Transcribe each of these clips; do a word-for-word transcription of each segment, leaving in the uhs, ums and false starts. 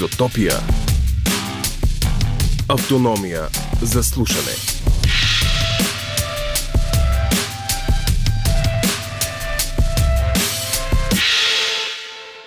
Изотопия. Автономия за слушане.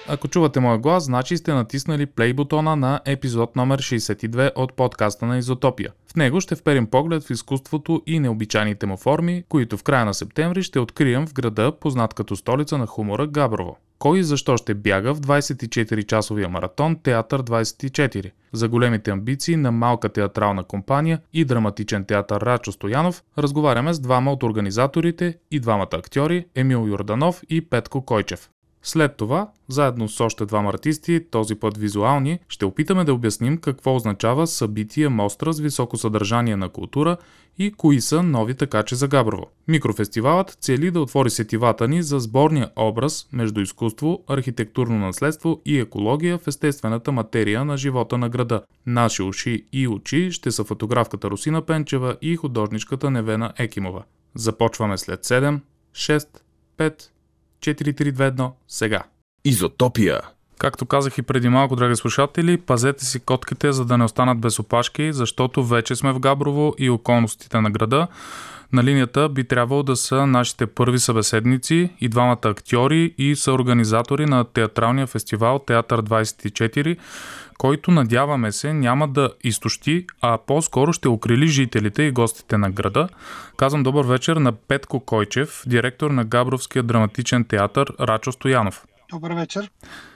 Ако чувате моя глас, значи сте натиснали плей бутона на епизод номер шейсет и две от подкаста на Изотопия. В него ще вперим поглед в изкуството и необичайните му форми, които в края на септември ще открием в града, познат като столица на хумора Габрово. Кой и защо ще бяга в двадесет и четири-часовия маратон Театър двадесет и четири? За големите амбиции на Малка театрална компания и Драматичен театър "Рачо Стоянов" разговаряме с двама от организаторите и двамата актьори Емил Йорданов и Петко Койчев. След това, заедно с още двама артисти, този път визуални, ще опитаме да обясним какво означава събитие мостра с високо съдържание на култура и кои са нови тъкачи за Габрово. Микрофестивалът цели да отвори сетивата ни за сборния образ между изкуство, архитектурно наследство и екология в естествената материя на живота на града. Наши уши и очи ще са фотографката Росина Пенчева и художничката Невена Екимова. Започваме след седем, шест, пет, четири, три, две, едно, сега. Изотопия. Както казах и преди малко, драги слушатели, пазете си котките, за да не останат без опашки, защото вече сме в Габрово и околностите на града. На линията би трябвало да са нашите първи събеседници и двамата актьори и съорганизатори на театралния фестивал Театър двадесет и четири, който, надяваме се, няма да изтощи, а по-скоро ще окрили жителите и гостите на града. Казвам добър вечер на Петко Койчев, директор на Габровския драматичен театър Рачо Стоянов. Добър вечер.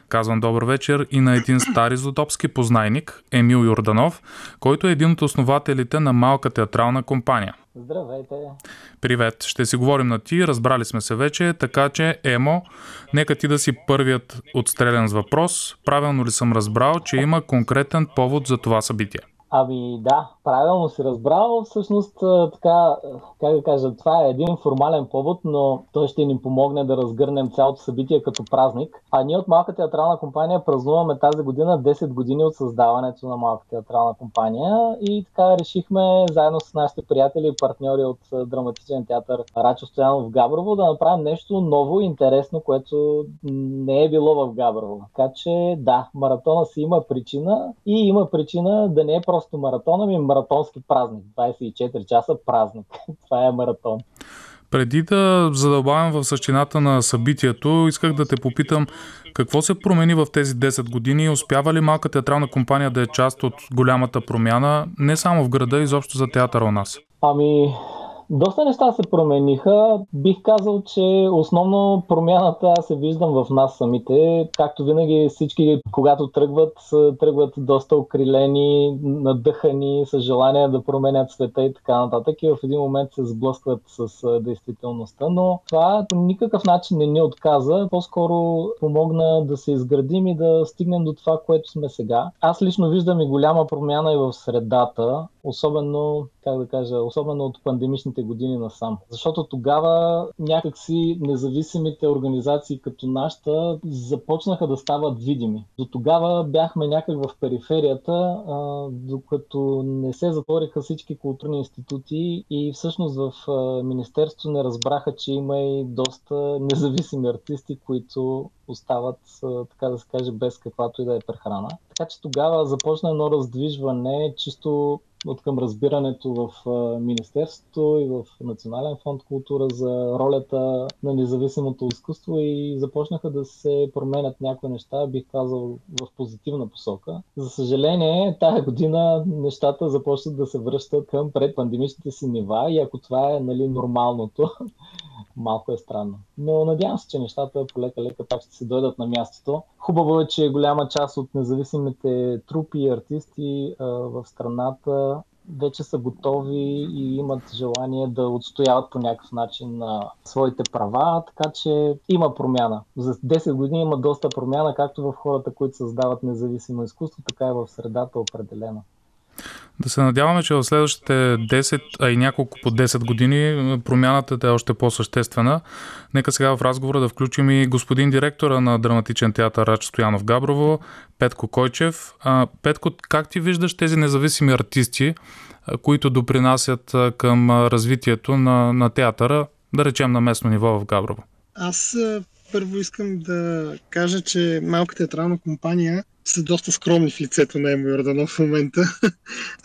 Казвам добър вечер и на един стар изотопски познайник, Емил Йорданов, който е един от основателите на Малка театрална компания. Здравейте! Привет! Ще си говорим на ти, разбрали сме се вече, така че, Емо, нека ти да си първият отстрелян с въпрос. Правилно ли съм разбрал, че има конкретен повод за това събитие? Ами да, правилно си разбрал. Всъщност, така, как да кажа, това е един формален повод, но той ще ни помогне да разгърнем цялото събитие като празник. А ние от Малка театрална компания празнуваме тази година десет години от създаването на Малка театрална компания и така решихме заедно с нашите приятели и партньори от Драматичен театър Рачо Стоянов в Габрово да направим нещо ново и интересно, което не е било в Габрово. Така че да, маратона си има причина и има причина да не е просто Просто маратона ми е маратонски празник. двадесет и четири часа празник. Това е маратон. Преди да задълбавам в същината на събитието, исках да те попитам какво се промени в тези десет години. Успява ли Малка театрална компания да е част от голямата промяна, не само в града, изобщо за театъра у нас? Ами... Доста неща се промениха. Бих казал, че основно промяната аз се виждам в нас самите. Както винаги всички, когато тръгват, тръгват доста окрилени, надъхани, с желание да променят света и така нататък. И в един момент се сблъскват с действителността. Но това по никакъв начин не ни отказа. По-скоро помогна да се изградим и да стигнем до това, което сме сега. Аз лично виждам и голяма промяна и в средата. Особено, как да кажа, особено от пандемичните години насам. Защото тогава някакси независимите организации като нашата започнаха да стават видими. До тогава бяхме някак в периферията, докато не се затвориха всички културни институти и всъщност в министерството не разбраха, че има и доста независими артисти, които остават, така да се каже, без каквато и да е прехрана. Така че тогава започна едно раздвижване, чисто от към разбирането в Министерството и в Национален фонд култура за ролята на независимото изкуство и започнаха да се променят някои неща, бих казал, в позитивна посока. За съжаление, тая година нещата започват да се връщат към предпандемичните си нива и ако това е, нали, нормалното, малко е странно. Но надявам се, че нещата полека-лека пак ще се дойдат на мястото. Хубаво е, че голяма част от независимите трупи и артисти а, в страната вече са готови и имат желание да отстояват по някакъв начин на своите права, така че има промяна. За десет години има доста промяна, както в хората, които създават независимо изкуство, така и в средата определено. Да се надяваме, че в следващите десет, а и няколко по десет години промяната е още по-съществена. Нека сега в разговора да включим и господин директора на Драматичен театър Рачо Стоянов Габрово, Петко Койчев. Петко, как ти виждаш тези независими артисти, които допринасят към развитието на, на театъра, да речем на местно ниво в Габрово? Аз Първо искам да кажа, че Малка театрална компания са доста скромни в лицето на Емил Йорданов в момента,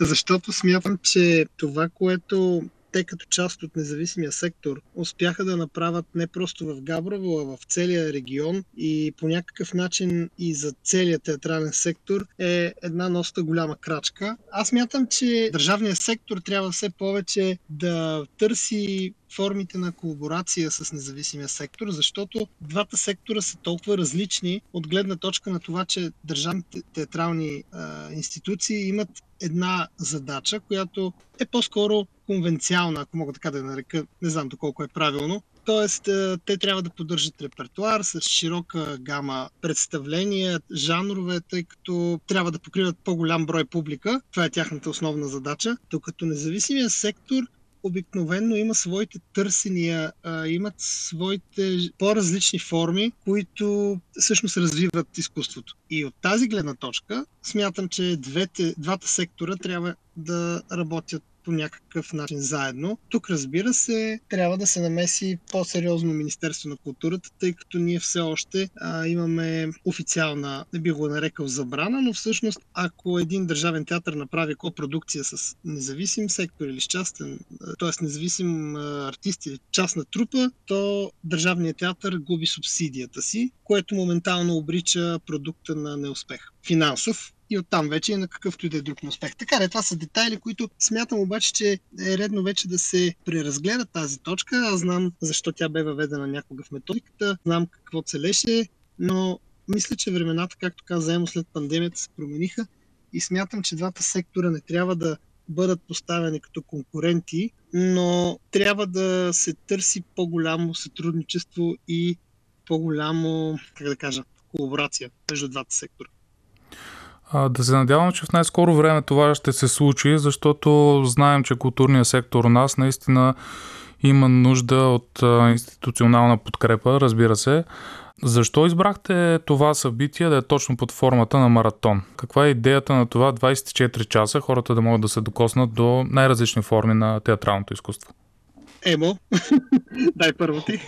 защото смятам, че това, което те като част от независимия сектор успяха да направят не просто в Габрово, а в целия регион и по някакъв начин и за целия театрален сектор е една доста голяма крачка. Аз мятам, че държавният сектор трябва все повече да търси формите на колаборация с независимия сектор, защото двата сектора са толкова различни от гледна точка на това, че държавните театрални а, институции имат една задача, която е по-скоро конвенциална, ако мога така да я нарека, не знам доколко е правилно. Тоест, те трябва да поддържат репертуар с широка гама представления, жанрове, тъй като трябва да покриват по-голям брой публика. Това е тяхната основна задача. Докато независимия сектор обикновено има своите търсения, имат своите по-различни форми, които всъщност развиват изкуството. И от тази гледна точка смятам, че двете, двата сектора трябва да работят по някакъв начин заедно. Тук, разбира се, трябва да се намеси по-сериозно Министерство на културата, тъй като ние все още а, имаме официална, не би го нарекал забрана, но всъщност ако един държавен театър направи копродукция с независим сектор или с частен, т.е. независим артист или частна трупа, то държавният театър губи субсидията си, което моментално обрича продукта на неуспех. Финансов. И оттам вече е на какъвто и да е друг неуспех. Така да, това са детайли, които смятам обаче, че е редно вече да се преразгледа тази точка. Аз знам защо тя бе въведена някога в методиката, знам какво целеше, но мисля, че времената, както каза Емо, след пандемията се промениха и смятам, че двата сектора не трябва да бъдат поставени като конкуренти, но трябва да се търси по-голямо сътрудничество и по-голямо, как да кажа, колаборация между двата сектора. Да се надявам, че в най-скоро време това ще се случи, защото знаем, че културният сектор у нас наистина има нужда от институционална подкрепа, разбира се. Защо избрахте това събитие да е точно под формата на маратон? Каква е идеята на това двадесет и четири часа хората да могат да се докоснат до най-различни форми на театралното изкуство? Емо, дай първо ти.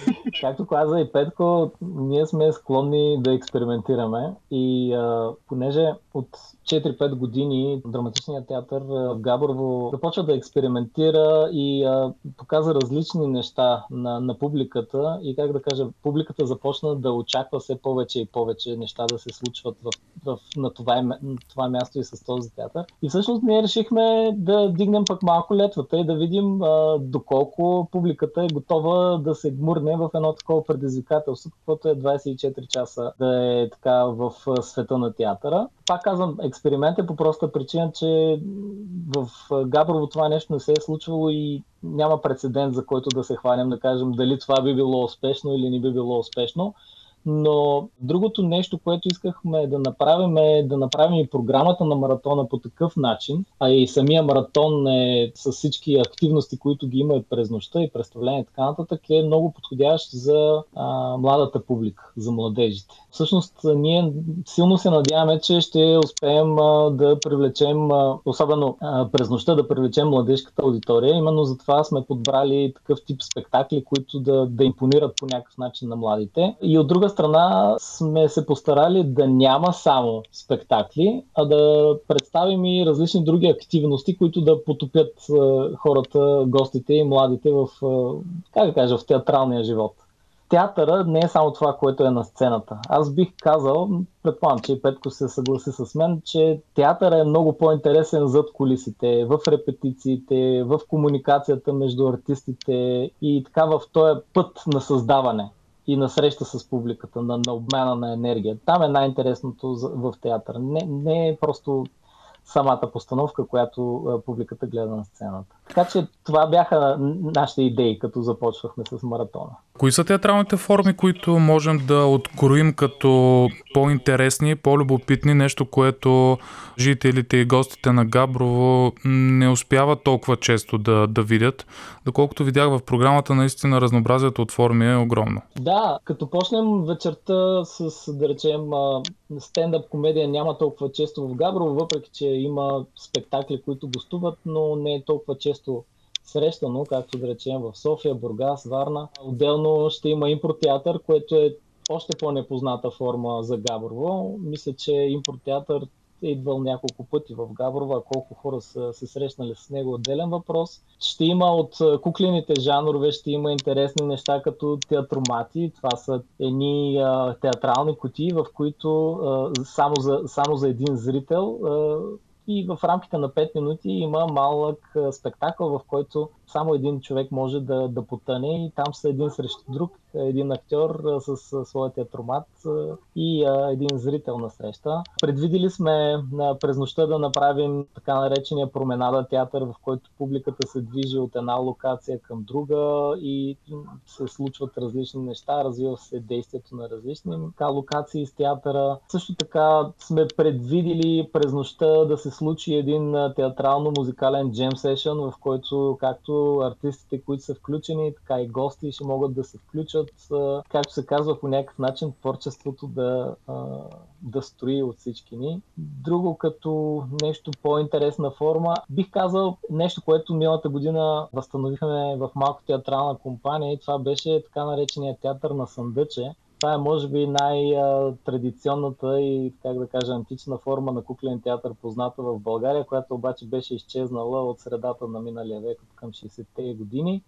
Както каза и Петко, ние сме склонни да експериментираме и а, понеже от четири-пет години Драматичният театър в Габрово започва да експериментира и а, показа различни неща на, на публиката и, как да кажа, публиката започна да очаква все повече и повече неща да се случват в, в, на, това, на това място и с този театър. И всъщност ние решихме да дигнем пък малко летвата и да видим а, доколко публиката е готова да се гмурне в едно такова предизвикателство, каквото е двадесет и четири часа да е така в света на театъра. Пак казвам, експеримент е по проста причина, че в Габрово това нещо не се е случвало и няма прецедент, за който да се хванем, да кажем дали това би било успешно или не би било успешно. Но другото нещо, което искахме да направим, е да направим и програмата на маратона по такъв начин, а и самия маратон е с всички активности, които ги има през нощта и представление и така нататък, е много подходящ за а, младата публика, за младежите. Всъщност ние силно се надяваме, че ще успеем а, да привлечем, а, особено а, през нощта, да привлечем младежката аудитория. Именно затова сме подбрали такъв тип спектакли, които да, да импонират по някакъв начин на младите. И от друга страна сме се постарали да няма само спектакли, а да представим и различни други активности, които да потопят хората, гостите и младите в, как да кажа, в театралния живот. Театъра не е само това, което е на сцената. Аз бих казал, предполагам, че Петко се съгласи с мен, че театъра е много по-интересен зад кулисите, в репетициите, в комуникацията между артистите и така в този път на създаване и на среща с публиката, на, на обмяна на енергия. Там е най-интересното в театър. Не, не е просто самата постановка, която а, публиката гледа на сцената. Така че това бяха нашите идеи, като започвахме с маратона. Кои са театралните форми, които можем да откроим като по-интересни, по-любопитни, нещо, което жителите и гостите на Габрово не успяват толкова често да, да видят? Доколкото видях в програмата, наистина разнообразието от форми е огромно. Да, като почнем вечерта с, да речем, стендъп комедия няма толкова често в Габрово, въпреки че има спектакли, които гостуват, но не е толкова често срещано, както да речем в София, Бургас, Варна. Отделно ще има Импорт театър, което е още по-непозната форма за Габрово. Мисля, че Импорт театър е идвал няколко пъти в Габрово, колко хора са се срещнали с него, отделен въпрос. Ще има от куклените жанрове, ще има интересни неща като театромати. Това са едни а, театрални кутии, в които а, само, за, само за един зрител а, и в рамките на пет минути има малък спектакъл, в който само един човек може да, да потъне и там са един срещу друг, един актьор с своя театромат и а, един зрител на среща. Предвидили сме а, през нощта да направим така наречения променада театър, в който публиката се движи от една локация към друга и се случват различни неща, развива се действието на различни така, локации с театъра. Също така сме предвидили през нощта да се случи един театрално-музикален джем сешън, в който както артистите, които са включени, така и гости ще могат да се включат. Както се казва, по някакъв начин творчеството да, да строи от всички ни. Друго като нещо по-интересна форма, бих казал нещо, което миналата година възстановихме в Малка театрална компания и това беше така наречения театър на сандъче. Това е може би най-традиционната и, как да кажа, антична форма на куклен театър, позната в България, която обаче беше изчезнала от средата на миналия век към шейсетте години.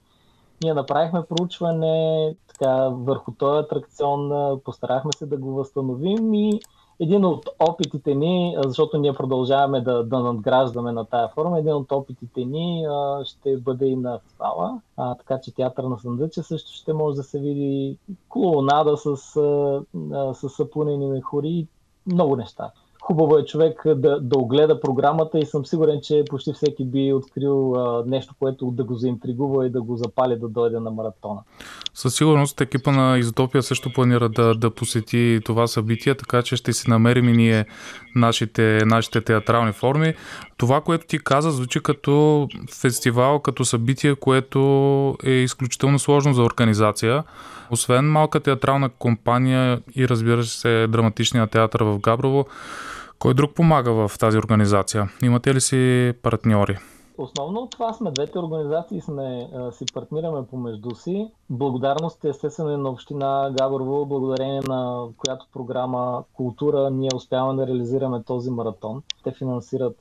Ние направихме проучване така, върху този атракцион, постарахме се да го възстановим и един от опитите ни, защото ние продължаваме да, да надграждаме на тая форма, един от опитите ни а, ще бъде и на фестивала. А, така че театър на сандъче също ще може да се види клоунада с, а, с съпунени хори и много неща. Хубаво е човек да, да огледа програмата и съм сигурен, че почти всеки би открил а, нещо, което да го заинтригува и да го запали да дойде на маратона. Със сигурност екипа на Изотопия също планира да, да посети това събитие, така че ще си намерим и ние нашите, нашите театрални форми. Това, което ти каза, звучи като фестивал, като събитие, което е изключително сложно за организация. Освен Малка театрална компания и разбира се Драматичния театър в Габрово, кой друг помага в тази организация? Имате ли си партньори? Основно това сме двете организации, сме, си партнираме помежду си. Благодарност естествено на община Габрово, благодарение на която програма Култура ние успяваме да реализираме този маратон. Те финансират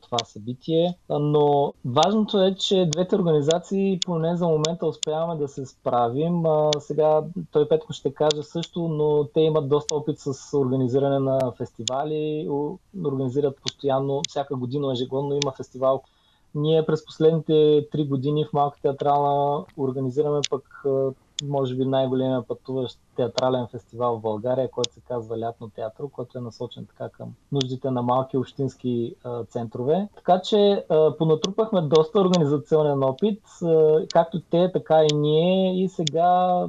това събитие, но важното е, че двете организации поне за момента успяваме да се справим. Сега той Петко ще каже също, но те имат доста опит с организиране на фестивали, организират постоянно, всяка година ежегодно има фестивал. Ние през последните три години в Малка театрална организираме пък може би най-големия пътуващ театрален фестивал в България, който се казва Лятно театр, който е насочен така към нуждите на малки общински а, центрове. Така че а, понатрупахме доста организационен опит, а, както те, така и ние. И сега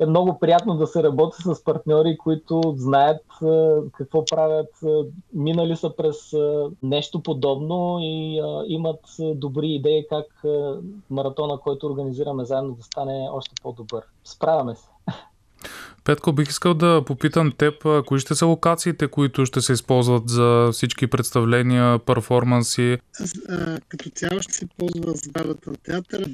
е много приятно да се работи с партньори, които знаят а, какво правят, а, минали са през а, нещо подобно и а, имат добри идеи как а, маратона, който организираме заедно, да стане още по-добър. Справяме се. Петко, бих искал да попитам теб, кои ще са локациите, които ще се използват за всички представления, перформанси? С, а, като цяло ще се ползва сградата на театъра,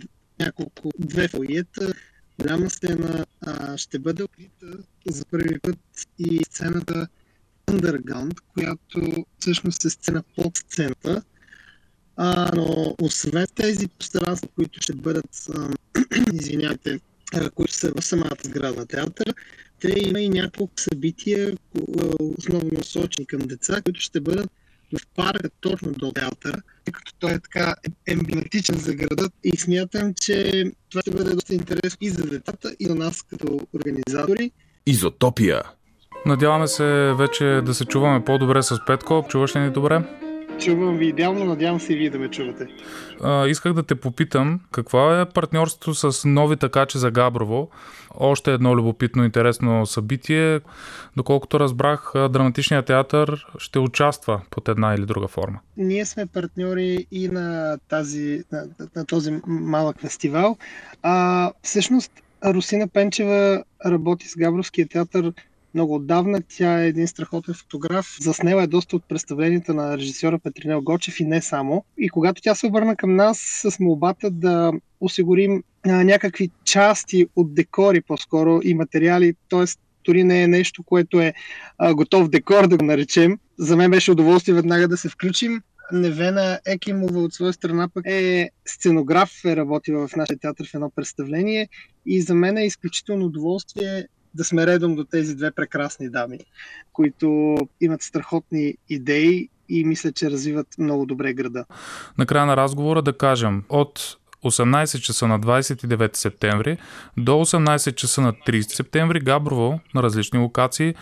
няколко две фойета, голяма сцена а, ще бъде открита за първи път и сцената Underground, която всъщност е сцена под сцената. А, но освен тези пространства, които ще бъдат, а, извинявайте, които са в самата сграда на театъра, те има и няколко събития, основно насочени към деца, които ще бъдат в парка точно до театъра, тъй като той е така емблематичен за града и смятам, че това ще бъде доста интересно и за децата, и за нас като организатори. Изотопия. Надяваме се вече да се чуваме по-добре с Петко. Чуваш ли ни добре? Чувам ви идеално, надявам се и вие да ме чувате. А, исках да те попитам, какво е партньорството с Нови тъкачи за Габрово? Още едно любопитно, интересно събитие. Доколкото разбрах, Драматичният театър ще участва под една или друга форма. Ние сме партньори и на, тази, на, на този малък фестивал. А, всъщност, Росина Пенчева работи с Габровския театър много отдавна. Тя е един страхотен фотограф. Заснела е доста от представленията на режисьора Петри Нелгочев и не само. И когато тя се обърна към нас с молбата да осигурим а, някакви части от декори по-скоро и материали, т.е. дори не е нещо, което е а, готов декор, да го наречем. За мен беше удоволствие веднага да се включим. Невена Екимова от своя страна пък е сценограф, е работила в нашия театър в едно представление и за мен е изключително удоволствие да сме редом до тези две прекрасни дами, които имат страхотни идеи и мисля, че развиват много добре града. Накрая на разговора да кажем от осемнайсет часа на двайсет и девети септември до осемнайсет часа на трийсети септември Габрово на различни локации.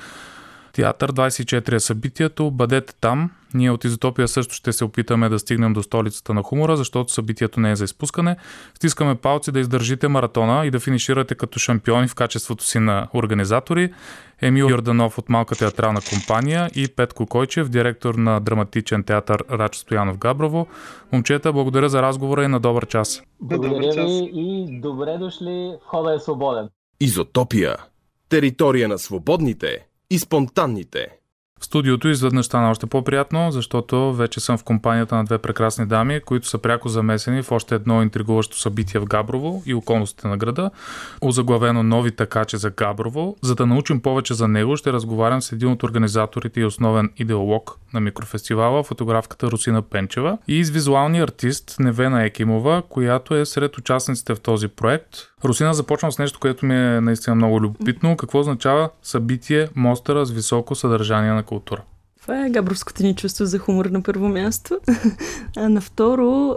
Театър двайсет и четири е събитието. Бъдете там. Ние от Изотопия също ще се опитаме да стигнем до столицата на хумора, защото събитието не е за изпускане. Стискаме палци да издържите маратона и да финиширате като шампиони в качеството си на организатори. Емил Йорданов от Малка театрална компания и Петко Койчев, директор на Драматичен театър "Рачо Стоянов", Габрово. Момчета, благодаря за разговора и на добър час. Благодаря ви и добре дошли в Хода е свободен. Изотопия. Територия на свободните и спонтанните. В студиото изведнъж стана още по-приятно, защото вече съм в компанията на две прекрасни дами, които са пряко замесени в още едно интригуващо събитие в Габрово и околностите на града, озаглавено "Нови тъкачи за Габрово". За да научим повече за него, ще разговарям с един от организаторите и основен идеолог на микрофестивала, фотографката Росина Пенчева, и с визуалния артист Невена Екимова, която е сред участниците в този проект. Русина, започвам с нещо, което ми е наистина много любопитно. Какво означава събитие "Мостъра с високо съдържание на култура"? Това е габровското ни чувство за хумор на първо място. А на второ,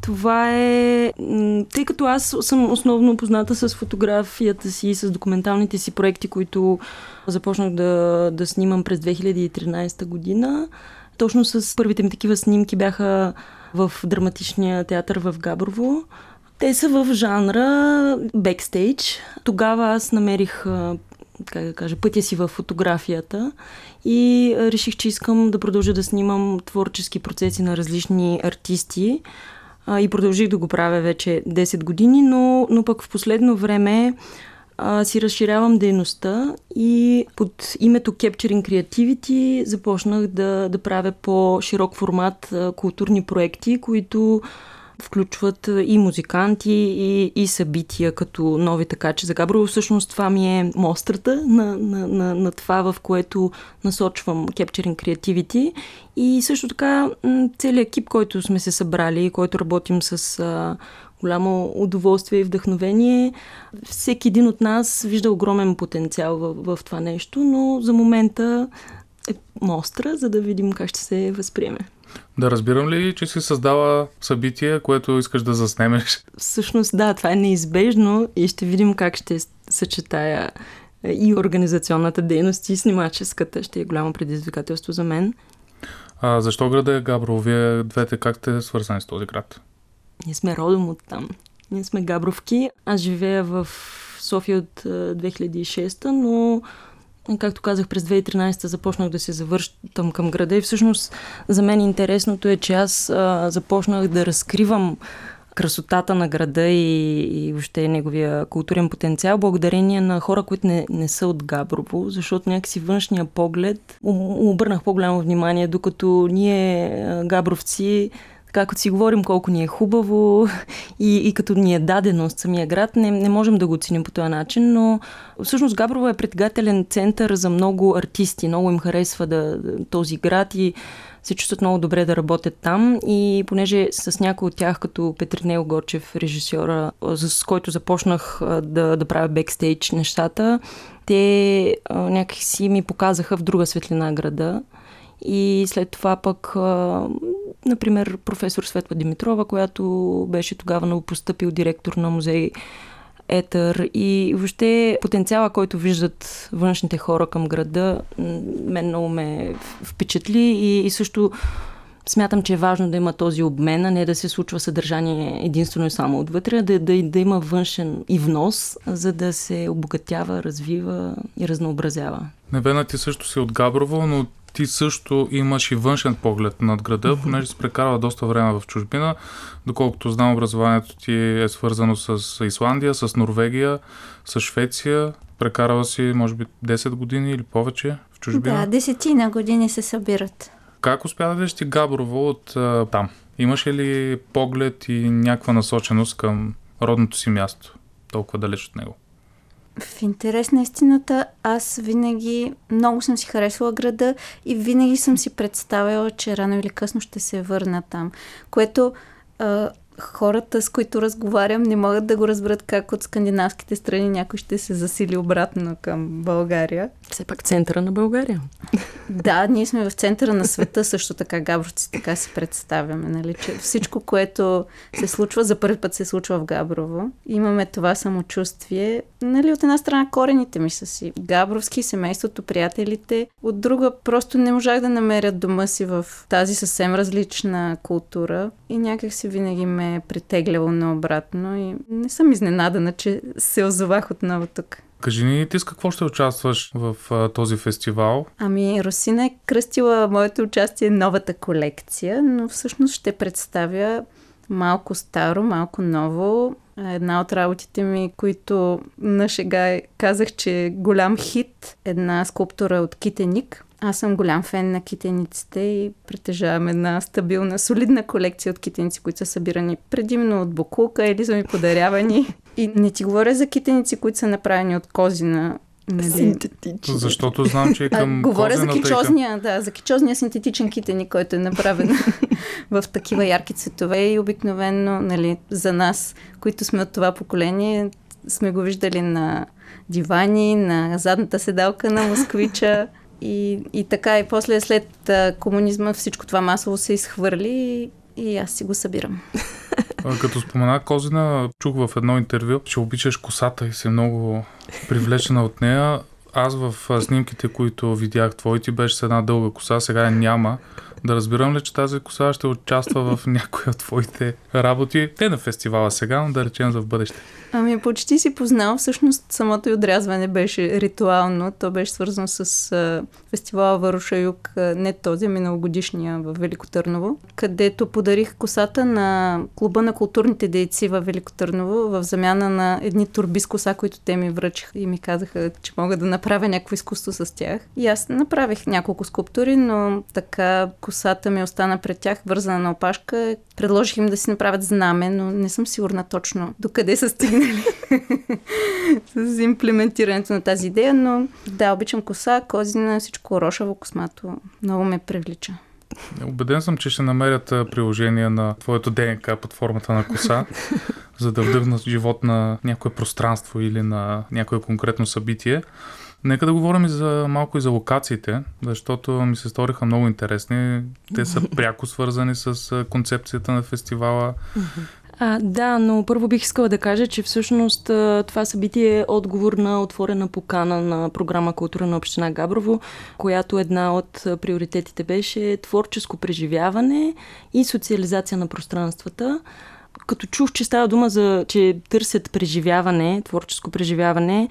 това е... Тъй като аз съм основно позната с фотографията си и с документалните си проекти, които започнах да, да снимам през две хиляди и тринайсета година, точно с първите ми такива снимки бяха в Драматичния театър в Габрово. Те са в жанра бекстейдж. Тогава аз намерих, как да кажа, пътя си в фотографията и реших, че искам да продължа да снимам творчески процеси на различни артисти и продължих да го правя вече десет години, но, но пък в последно време а, си разширявам дейността и под името Capturing Creativity започнах да, да правя по-широк формат а, културни проекти, които включват и музиканти, и, и събития като "Нови тъкачи за Габрово". Всъщност това ми е мострата на, на, на, на това, в което насочвам Capturing Creativity. И също така целият екип, който сме се събрали и който работим с а, голямо удоволствие и вдъхновение. Всеки един от нас вижда огромен потенциал в, в това нещо, но за момента е мостра, за да видим как ще се възприеме. Да разбирам ли, че си създала събитие, което искаш да заснемеш? Всъщност да, това е неизбежно и ще видим как ще съчетая и организационната дейност, и снимаческата. Ще е голямо предизвикателство за мен. А защо града е Габрово? Вие двете как сте свързани с този град? Ние сме родом от там. Ние сме габровки. Аз живея в София от две хиляди и шеста, но... Както казах, през две хиляди и тринайсета започнах да се завършвам към града и всъщност за мен интересното е, че аз а, започнах да разкривам красотата на града и, и въобще неговия културен потенциал благодарение на хора, които не, не са от Габрово, защото някакси външния поглед обърнах по-голямо внимание, докато ние габровци, както си говорим колко ни е хубаво и, и като ни е дадено от самия град, не, не можем да го оценим по този начин, но всъщност Габрово е притегателен център за много артисти. Много им харесва да, този град и се чувстват много добре да работят там. И понеже с някой от тях, като Петри Нелгочев, режисьора, с който започнах да, да правя бекстейдж нещата, те някакси ми показаха в друга светлина града. И след това пък, например, професор Светла Димитрова, която беше тогава новопостъпил директор на Музей Етър. И въобще потенциала, който виждат външните хора към града, мен много ме впечатли и, и също смятам, че е важно да има този обмен, а не да се случва съдържание единствено и само отвътре, да, да, да има външен и внос, за да се обогатява, развива и разнообразява. Невена, ти също си от Габрово, но ти също имаш и външен поглед над града, понеже си прекарала доста време в чужбина. Доколкото знам, образованието ти е свързано с Исландия, с Норвегия, с Швеция. Прекарала си, може би, десет години или повече в чужбина. Да, десетина години се събират. Как успя да видиш ти Габрово от а, там? Имаш ли поглед и някаква насоченост към родното си място, толкова далеч от него? В интерес на истината, аз винаги много съм си харесвала града и винаги съм си представяла, че рано или късно ще се върна там, което а, хората, с които разговарям, не могат да го разберат как от скандинавските страни някой ще се засили обратно към България. Все пак центъра на България. Да, ние сме в центъра на света, също така габровци така си представяме, нали, че всичко, което се случва, за първи път се случва в Габрово. Имаме това самочувствие. Нали, от една страна корените ми са си габровски, семейството, приятелите. От друга, просто не можах да намеря дома си в тази съвсем различна култура и някак си винаги ме е притегляло наобратно и не съм изненадана, че се озовах отново тук. Кажи ни, ти с какво ще участваш в а, този фестивал? Ами, Росина е кръстила моето участие новата колекция, но всъщност ще представя малко старо, малко ново. Една от работите ми, които на шега казах, че е голям хит, една скулптура от китеник. Аз съм голям фен на китениците и притежавам една стабилна, солидна колекция от китеници, които са събирани предимно от буклука или са ми подарявани. И не ти говоря за китеници, които са направени от козина. Нали? Синтетични. Защото знам, че е към а, говоря за кичозния, да, за кичозния синтетичен китеник, който е направен в такива ярки цветове и обикновено, нали, за нас, които сме от това поколение, сме го виждали на дивани, на задната седалка на москвича. И, и така, и после след а, комунизма всичко това масово се изхвърли и, и аз си го събирам. А, като спомена козина, чух в едно интервю, че обичаш косата и си много привлечена от нея. Аз в снимките, които видях твоите, беше с една дълга коса, сега я няма. Да разбирам ли, че тази коса ще участва в някои от твоите работи? Те на фестивала сега, но да речем за в бъдеще. Ами почти си познал, всъщност самото и отрязване беше ритуално. То беше свързано с а, фестивала Варуша Юг, а, не този, а миналогодишния в Велико Търново, където подарих косата на клуба на културните дейци в Велико Търново в замяна на едни турби с коса, които те ми връчиха и ми казаха, че мога да направя някакво изкуство с тях. И аз направих няколко скулптури, но така косата ми остана пред тях, вързана на опашка. Предложих им да си направят знаме, но не съм сигурна точно докъде са стигнали с имплементирането на тази идея, но да, обичам коса, козина, всичко рошаво, космато. Много ме привлича. Убеден съм, че ще намерят приложение на твоето ДНК под формата на коса, за да вдъхнат живот на някое пространство или на някое конкретно събитие. Нека да говорим и за малко и за локациите, защото ми се сториха много интересни. Те са пряко свързани с концепцията на фестивала. А, да, но първо бих искала да кажа, че всъщност това събитие е отговор на отворена покана на програма "Култура на община Габрово", която една от приоритетите беше творческо преживяване и социализация на пространствата. Като чух, че става дума за, че търсят преживяване, творческо преживяване,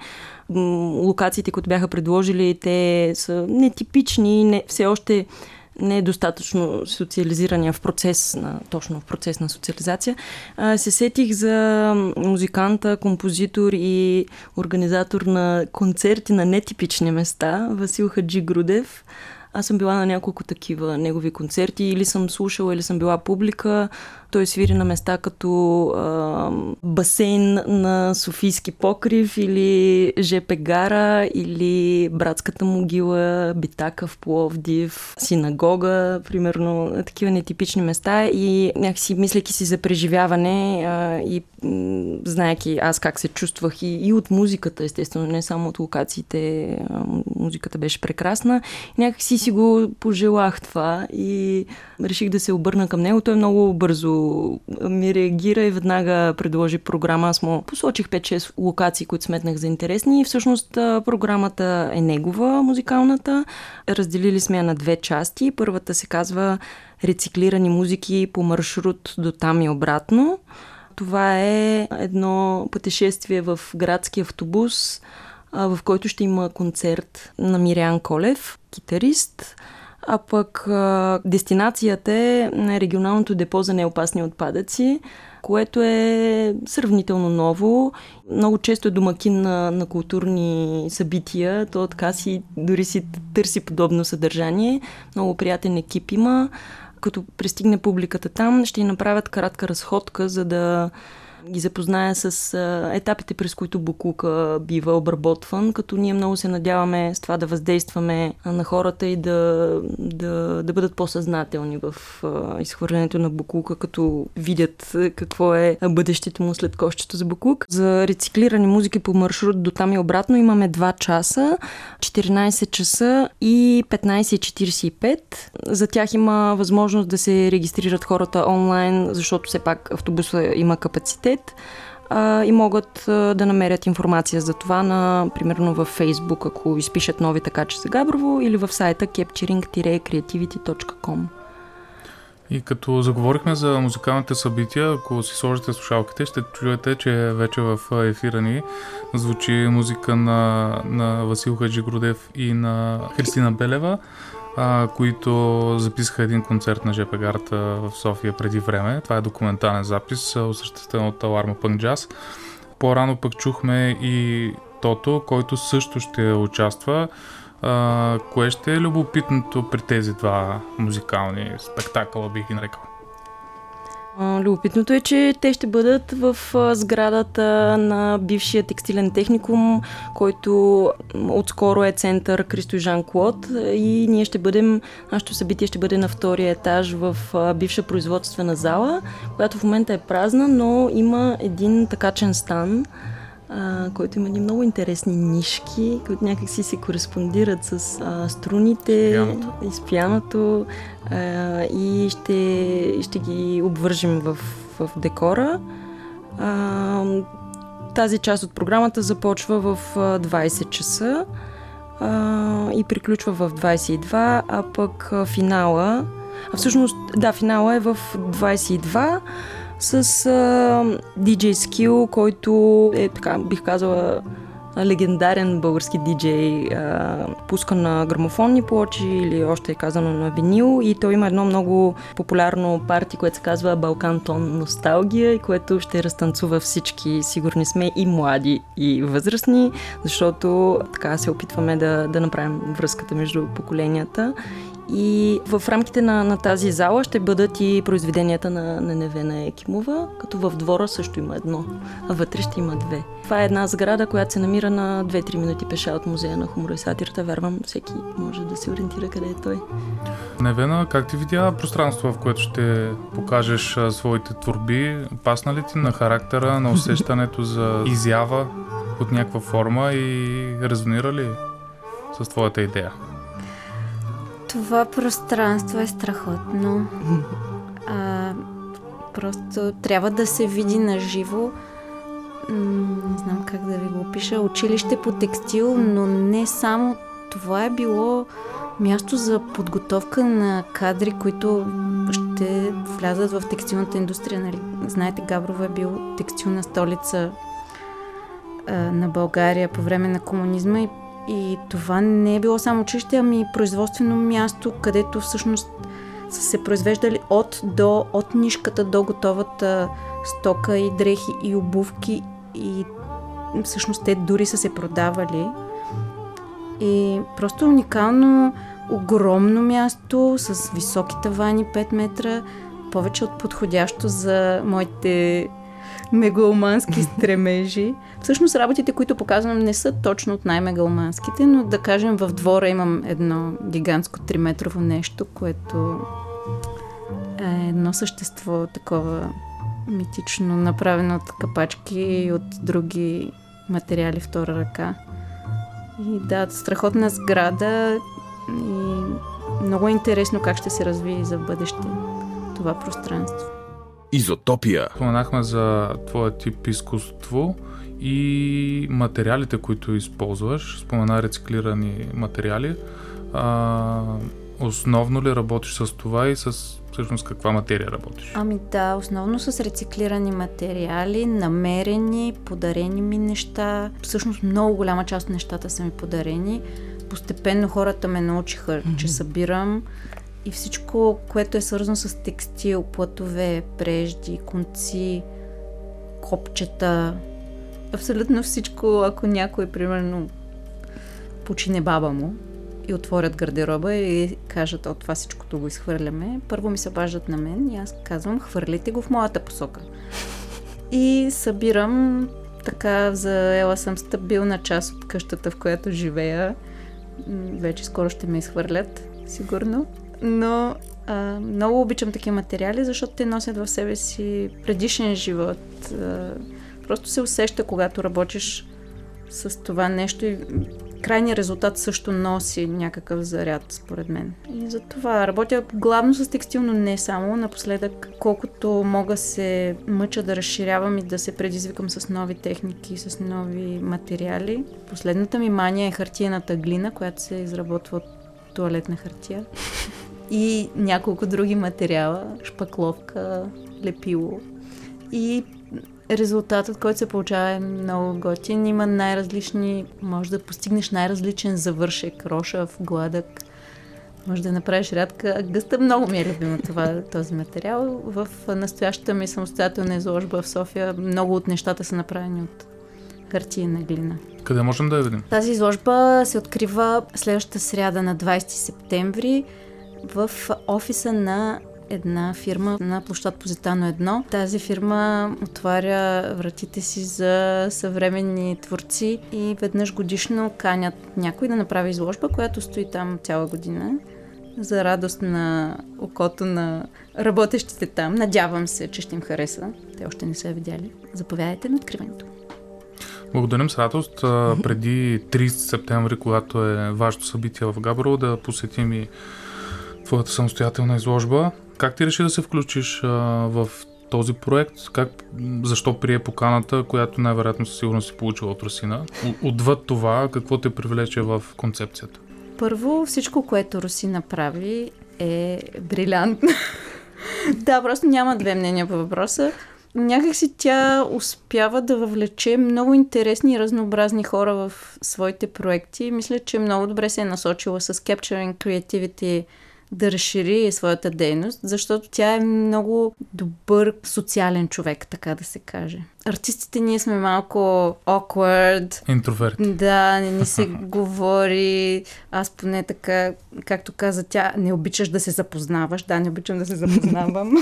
локациите, които бяха предложили, те са нетипични, не, все още не е достатъчно социализирания в процес на, точно в процес на социализация. А, се сетих за музиканта, композитор и организатор на концерти на нетипични места, Васил Хаджи Грудев. Аз съм била на няколко такива негови концерти, или съм слушала, или съм била публика. Той свири на места като а, басейн на Софийски покрив, или жепе гара, или братската могила, битака в Пловдив, синагога, примерно такива нетипични места. И някакси, мисляки си за преживяване а, и м- знаеки аз как се чувствах и, и от музиката, естествено, не само от локациите, а, музиката беше прекрасна. Някакси си го пожелах това и реших да се обърна към него. Той е много бързо ми реагира и веднага предложи програма. Аз му посочих пет-шест локации, които сметнах за интересни и всъщност програмата е негова, музикалната. Разделили сме я на две части. Първата се казва "Рециклирани музики по маршрут до там и обратно". Това е едно пътешествие в градски автобус, в който ще има концерт на Мириан Колев, китарист. А пък дестинацията е на регионалното депо за неопасни отпадъци, което е сравнително ново. Много често е домакин на, на културни събития. То така си, дори си търси подобно съдържание. Много приятен екип има. Като пристигне публиката там, ще й направят кратка разходка, за да ги запозная с а, етапите, през които боклука бива обработван, като ние много се надяваме с това да въздействаме на хората и да, да, да бъдат по-съзнателни в а, изхвърлянето на боклука, като видят какво е бъдещето му след кошчето за боклук. За рециклиране музики по маршрут до там и обратно имаме два часа, четиринайсет часа и петнайсет и четирийсет и пет. За тях има възможност да се регистрират хората онлайн, защото все пак автобуса има капацитет а, и могат а, да намерят информация за това, на, примерно във Facebook, ако изпишат "Нови тъкачи за Габрово", или в сайта capturing creativity точка com. И като заговорихме за музикалните събития, ако си сложите слушалките, ще чуете, че вече в ефира ни звучи музика на, на Васил Хаджи Грудев и на Христина Белева, а, които записаха един концерт на жп гарата в София преди време. Това е документален запис, осъществен от Аларма Панк Джаз. По-рано пък чухме и Тото, който също ще участва. Uh, кое ще е любопитното при тези два музикални спектакъла, бих ги нарекал? Uh, любопитното е, че те ще бъдат в uh, сградата на бившия текстилен техникум, който отскоро е Център Кристо и Жан Клод, и ние ще бъдем, нашето събитие ще бъде на втория етаж в uh, бивша производствена зала, която в момента е празна, но има един тъкачен стан, Uh, който има ни много интересни нишки, които някакси се кореспондират с uh, струните и с пианото, uh, и ще, ще ги обвържим в, в декора. Uh, тази част от програмата започва в двайсет часа uh, и приключва в двайсет и два, а пък финала, а всъщност да, финала е в двайсет и два, с uh, ди джей Skill, който е, така бих казала, легендарен български диджей, uh, пуска на грамофонни плочи или още е казано на винил, и той има едно много популярно парти, което се казва Балкантон Носталгия, и което ще разтанцува всички, сигурни сме, и млади, и възрастни, защото така се опитваме да, да направим връзката между поколенията. И в рамките на, на тази зала ще бъдат и произведенията на, на Невена Екимова, като в двора също има едно, а вътре ще има две. Това е една сграда, която се намира на две-три минути пеша от Музея на хумора и сатирата. Вярвам, всеки може да се ориентира къде е той. Невена, как ти видя пространство, в което ще покажеш своите творби? Пасна ли ти на характера, на усещането за изява от някаква форма и резонира ли с твоята идея? Това пространство е страхотно. А, просто трябва да се види наживо. Не знам как да ви го опиша. Училище по текстил, но не само. Това е било място за подготовка на кадри, които ще влязат в текстилната индустрия. Нали? Знаете, Габрово е бил текстилна столица а, на България по време на комунизма, и И това не е било само училище, ами производствено място, където всъщност са се произвеждали от до, от нишката до готовата стока, и дрехи, и обувки, и всъщност те дори са се продавали. И просто уникално, огромно място с високи тавани, пет метра, повече от подходящо за моите мегаломански стремежи. Всъщност работите, които показвам, не са точно от най-мегаломанските, но да кажем, в двора имам едно гигантско триметрово нещо, което е едно същество такова митично, направено от капачки и от други материали втора ръка. И да, страхотна сграда, и много е интересно как ще се развие за бъдеще това пространство. Изотопия. Споменахме за твоя тип изкуство и материалите, които използваш. Спомена рециклирани материали. А, основно ли работиш с това и с всъщност каква материя работиш? Ами да, основно с рециклирани материали, намерени, подарени ми неща. Всъщност много голяма част от нещата са ми подарени. Постепенно хората ме научиха, mm-hmm. че събирам. И всичко, което е свързано с текстил, платове, прежди, конци, копчета, абсолютно всичко, ако някой, примерно, почине баба му и отворят гардероба и кажат, о, това всичкото го изхвърляме, първо ми се обаждат на мен и аз казвам, хвърлите го в моята посока. и събирам така, заела съм стабилна част от къщата, в която живея. Вече скоро ще ме изхвърлят, сигурно. Но а, много обичам такива материали, защото те носят в себе си предишен живот. А, просто се усеща, когато работиш с това нещо и крайният резултат също носи някакъв заряд, според мен. И затова работя главно с текстилно, не само. Напоследък, колкото мога се мъча да разширявам и да се предизвикам с нови техники, с нови материали. Последната ми мания е хартиената глина, която се изработва от тоалетна хартия. И няколко други материала, шпакловка, лепило. И резултатът, който се получава, е много готин. Има най-различни, може да постигнеш най-различен завършек, рошав, гладък. Може да направиш рядка гъста. Много ми е любима това, този материал. В настоящата ми самостоятелна изложба в София много от нещата са направени от хартиена глина. Къде можем да я видим? Тази изложба се открива следващата сряда на двайсети септември в офиса на една фирма на площад Позитано едно. Тази фирма отваря вратите си за съвременни творци и веднъж годишно канят някой да направи изложба, която стои там цяла година, за радост на окото на работещите там. Надявам се, че ще им хареса. Те още не са я видяли. Заповядайте на откриването. Благодарим с радост. Преди трийсети септември, когато е важно събитие в Габрово, да посетим и твоята самостоятелна изложба. Как ти реши да се включиш а, в този проект? Как, защо прие поканата, която най-вероятно със сигурност си получила от Русина? Отвъд това, какво те привлече в концепцията? Първо, всичко, което Русина прави, е брилянтно. Да, просто няма две мнения по въпроса. Някакси тя успява да въвлече много интересни и разнообразни хора в своите проекти. Мисля, че много добре се е насочила с Capturing Creativity да разшири своята дейност, защото тя е много добър социален човек, така да се каже. Артистите ние сме малко awkward. Интроверт. Да, не ни се говори. Аз поне така, както каза тя, не обичаш да се запознаваш. Да, не обичам да се запознавам.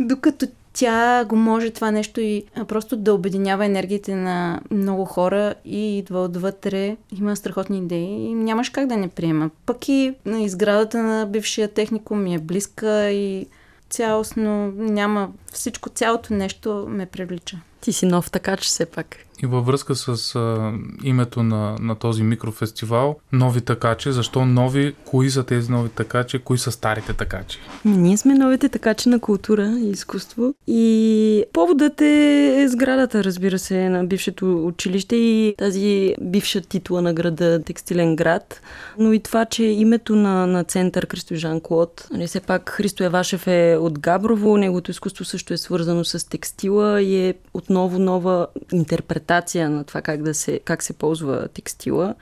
Докато тя го може това нещо и просто да обединява енергиите на много хора и идва отвътре. Има страхотни идеи и нямаш как да не приема. Пък и изградата на бившия техникум ми е близка и цялостно няма всичко, цялото нещо ме привлича. Ти си нов тъкач все пак. И във връзка с а, името на, на този микрофестивал, нови тъкачи, защо нови, кои са тези нови тъкачи, кои са старите тъкачи? Ние сме новите тъкачи на култура и изкуство и поводът е сградата, разбира се, на бившето училище и тази бивша титла на града Текстилен град, но и това, че името на, на център Кристо и Жан Клод, нали, все пак Христо Евашев е от Габрово, неговото изкуство също е свързано с текстила и е отново нова интерпретация на това как, да се, как се ползва текстила.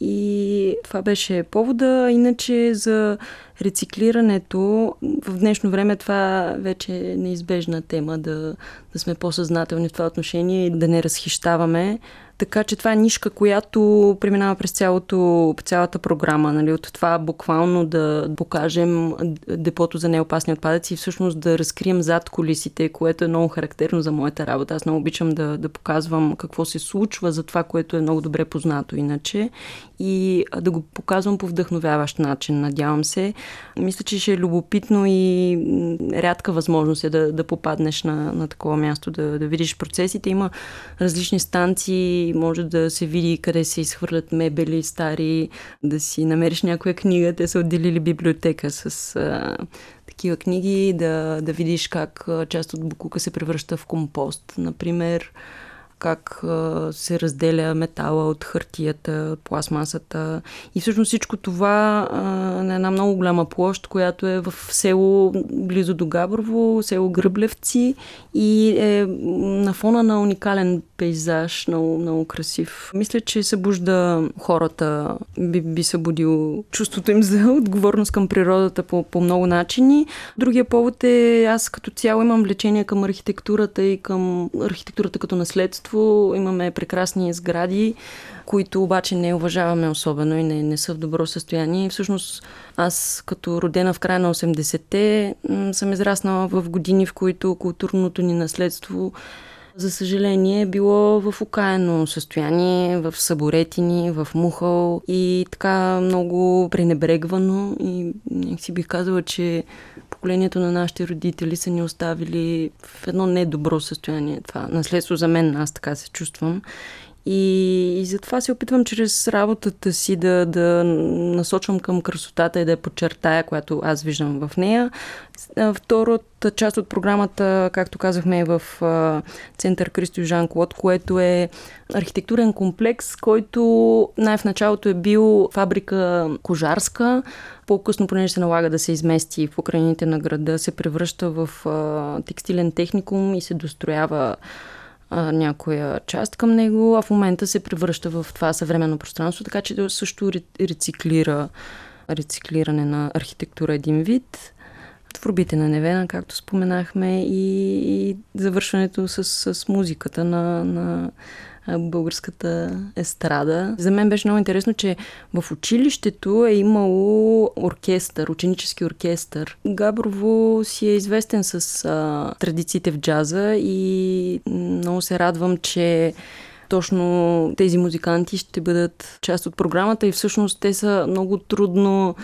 И това беше повода. Иначе за рециклирането в днешно време това вече е неизбежна тема, да, да сме по-съзнателни в това отношение и да не разхищаваме. Така че това е нишка, която преминава през цялото, цялата програма. Нали? От това буквално да покажем депото за неопасни отпадъци и всъщност да разкрием зад кулисите, което е много характерно за моята работа. Аз много обичам да, да показвам какво се случва за това, което е много добре познато иначе. И да го показвам по вдъхновяващ начин, надявам се. Мисля, че ще е любопитно и рядка възможност е да, да попаднеш на, на такова място, да, да видиш процесите. Има различни станции, може да се види къде се изхвърлят мебели стари, да си намериш някоя книга. Те са отделили библиотека с а, такива книги, да, да видиш как част от букука се превръща в компост, например. Как се разделя метала от хартията, от пластмасата. И всъщност всичко това на една много голяма площ, която е в село близо до Габрово, село Гръблевци, и е на фона на уникален пейзаж, много, много красив. Мисля, че събужда хората, би, би събудил чувството им за отговорност към природата по, по много начини. Другия повод е, аз като цяло имам влечение към архитектурата и към архитектурата като наследство. Имаме прекрасни сгради, които обаче не уважаваме особено и не, не са в добро състояние. Всъщност аз като родена в края на осемдесетте съм израснала в години, в които културното ни наследство За съжаление, било в окаяно състояние, в съборетини, в мухъл и така много пренебрегвано. И си бих казала, че поколението на нашите родители са ни оставили в едно недобро състояние. Това наследство за мен, аз така се чувствам. И, и затова се опитвам чрез работата си да, да насочвам към красотата и да я подчертая, която аз виждам в нея. Втората част от програмата, както казахме, е в Център Кристо и Жан Клод, което е архитектурен комплекс, който най-в началото е бил фабрика кожарска. По-късно, понеже се налага да се измести в окраините на града, се превръща в текстилен техникум и се достроява някоя част към него, а в момента се превръща в това съвременно пространство, така че също рециклира рециклиране на архитектура един вид. Творбите на Невена, както споменахме, и, и завършването с, с музиката на, на българската естрада. За мен беше много интересно, че в училището е имало оркестър, ученически оркестър. Габрово си е известен с а, традициите в джаза и много се радвам, че точно тези музиканти ще бъдат част от програмата и всъщност те са много трудно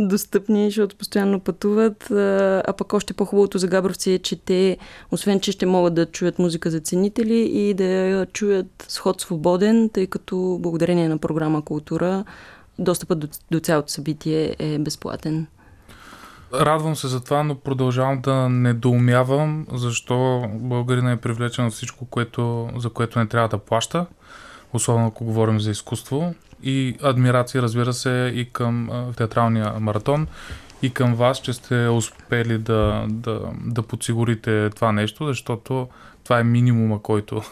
достъпни, защото постоянно пътуват. А пък още по-хубавото за габровци е, че те, освен че ще могат да чуят музика за ценители и да я чуят сход свободен, тъй като благодарение на програма Култура достъпът до, до цялото събитие е безплатен. Радвам се за това, но продължавам да недоумявам защо българина е привлечен от всичко, което, за което не трябва да плаща, особено ако говорим за изкуство. И адмирации, разбира се, и към театралния маратон, и към вас, че сте успели да, да, да подсигурите това нещо, защото това е минимума, който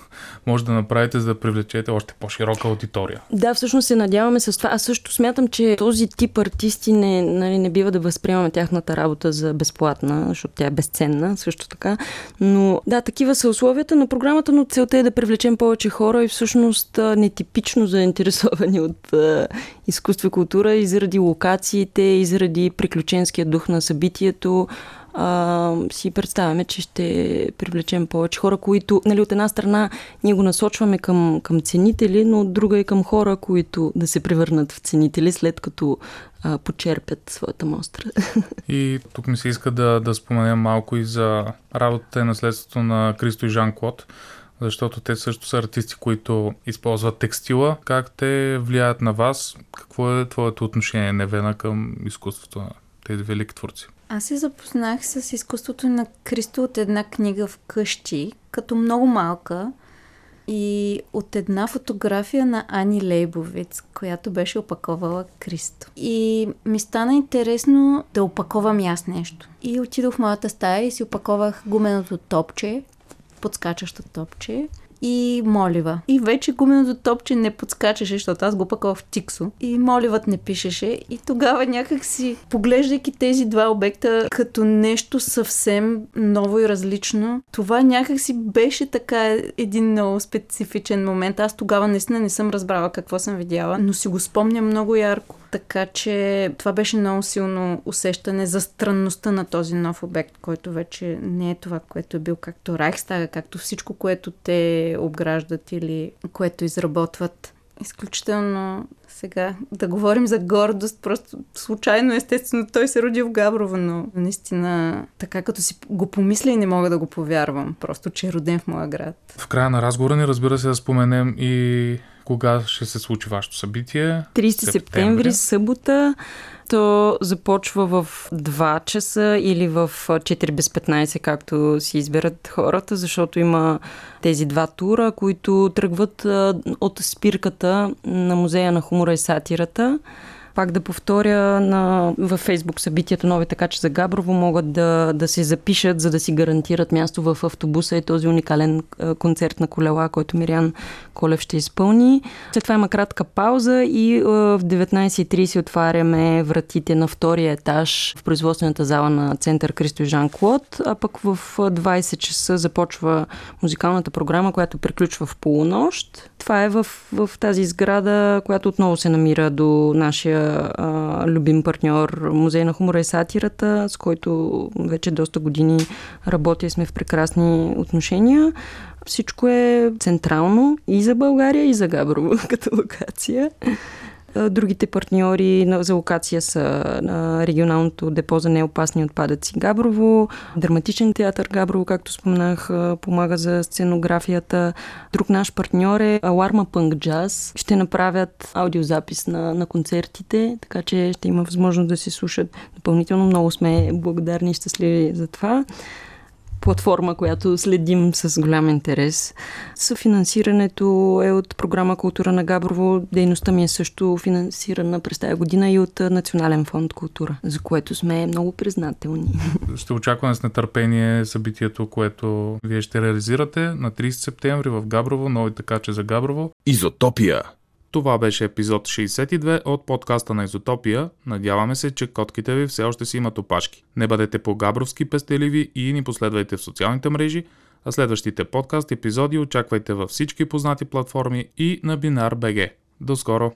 може да направите, за да привлечете още по-широка аудитория. Да, всъщност се надяваме с това. Аз също смятам, че този тип артисти не, нали, не бива да възприемаме тяхната работа за безплатна, защото тя е безценна също така. Но да, такива са условията на програмата, но целта е да привлечем повече хора и всъщност нетипично заинтересовани от е, изкуство и култура и заради локациите, и заради приключенския дух на събитието. А, си представяме, че ще привлечем повече хора, които, нали, от една страна ние го насочваме към, към ценители, но от друга и към хора, които да се превърнат в ценители, след като а, почерпят своята мостра. И тук ми се иска да, да споменем малко и за работата и наследството на Кристо и Жан Клод, защото те също са артисти, които използват текстила. Как те влияят на вас? Какво е твоето отношение, Невена, към изкуството на тези велики творци? Аз се запознах с изкуството на Кристо от една книга вкъщи, като много малка, и от една фотография на Ани Лейбовец, която беше опаковала Кристо. И ми стана интересно да опаковам аз нещо. И отидох в моята стая и си опаковах гуменото топче, подскачащо топче и молива. И вече гуменото топче не подскачаше, защото аз го пъквах в тиксо. И моливът не пишеше. И тогава някак си, поглеждайки тези два обекта като нещо съвсем ново и различно, това някак си беше така един много специфичен момент. Аз тогава наистина не съм разбрала какво съм видяла, но си го спомня много ярко. Така че това беше много силно усещане за странността на този нов обект, който вече не е това, което е бил както Райхстага, както всичко, което те обграждат или което изработват. Изключително сега да говорим за гордост, просто случайно, естествено, той се роди в Габрово, но наистина така като си го помисля и не мога да го повярвам, просто че е роден в моя град. В края на разговора ни, разбира се, да споменем и кога ще се случи вашето събитие. тридесети септември, събота. То започва в два часа или в четири без петнайсет, както си изберат хората, защото има тези два тура, които тръгват от спирката на Музея на хумора и сатирата. Пак да повторя, на, във Фейсбук събитието "Нови тъкачи за Габрово" могат да, да се запишат, за да си гарантират място в автобуса и този уникален концерт на колела, който Мириан Колев ще изпълни. След това има кратка пауза и в деветнайсет и трийсет отваряме вратите на втория етаж в производствената зала на Център Кристо и Жан Клод, а пък в двайсет часа започва музикалната програма, която приключва в полунощ. Това е в, в тази сграда, която отново се намира до нашия любим партньор Музей на хумора и сатирата, с който вече доста години работя и сме в прекрасни отношения. Всичко е централно и за България, и за Габрово като локация. Другите партньори за локация са регионалното депо за неопасни отпадъци Габрово, Драматичен театър Габрово, както споменах, помага за сценографията. Друг наш партньор е Аларма Панк Джаз. Ще направят аудиозапис на, на концертите, така че ще има възможност да се слушат допълнително. Много сме благодарни и щастливи за това. Платформа, която следим с голям интерес. Съфинансирането е от програма "Култура на Габрово". Дейността ми е също финансирана през тази година и от Национален фонд култура, за което сме много признателни. Ще очакваме с нетърпение събитието, което вие ще реализирате на тридесети септември в Габрово, Нови тъкачи за Габрово. Изотопия! Това беше епизод шейсет и две от подкаста на Изотопия. Надяваме се, че котките ви все още си имат опашки. Не бъдете по-габровски пестеливи и ни последвайте в социалните мрежи, а следващите подкаст епизоди очаквайте във всички познати платформи и на Binar.bg. До скоро!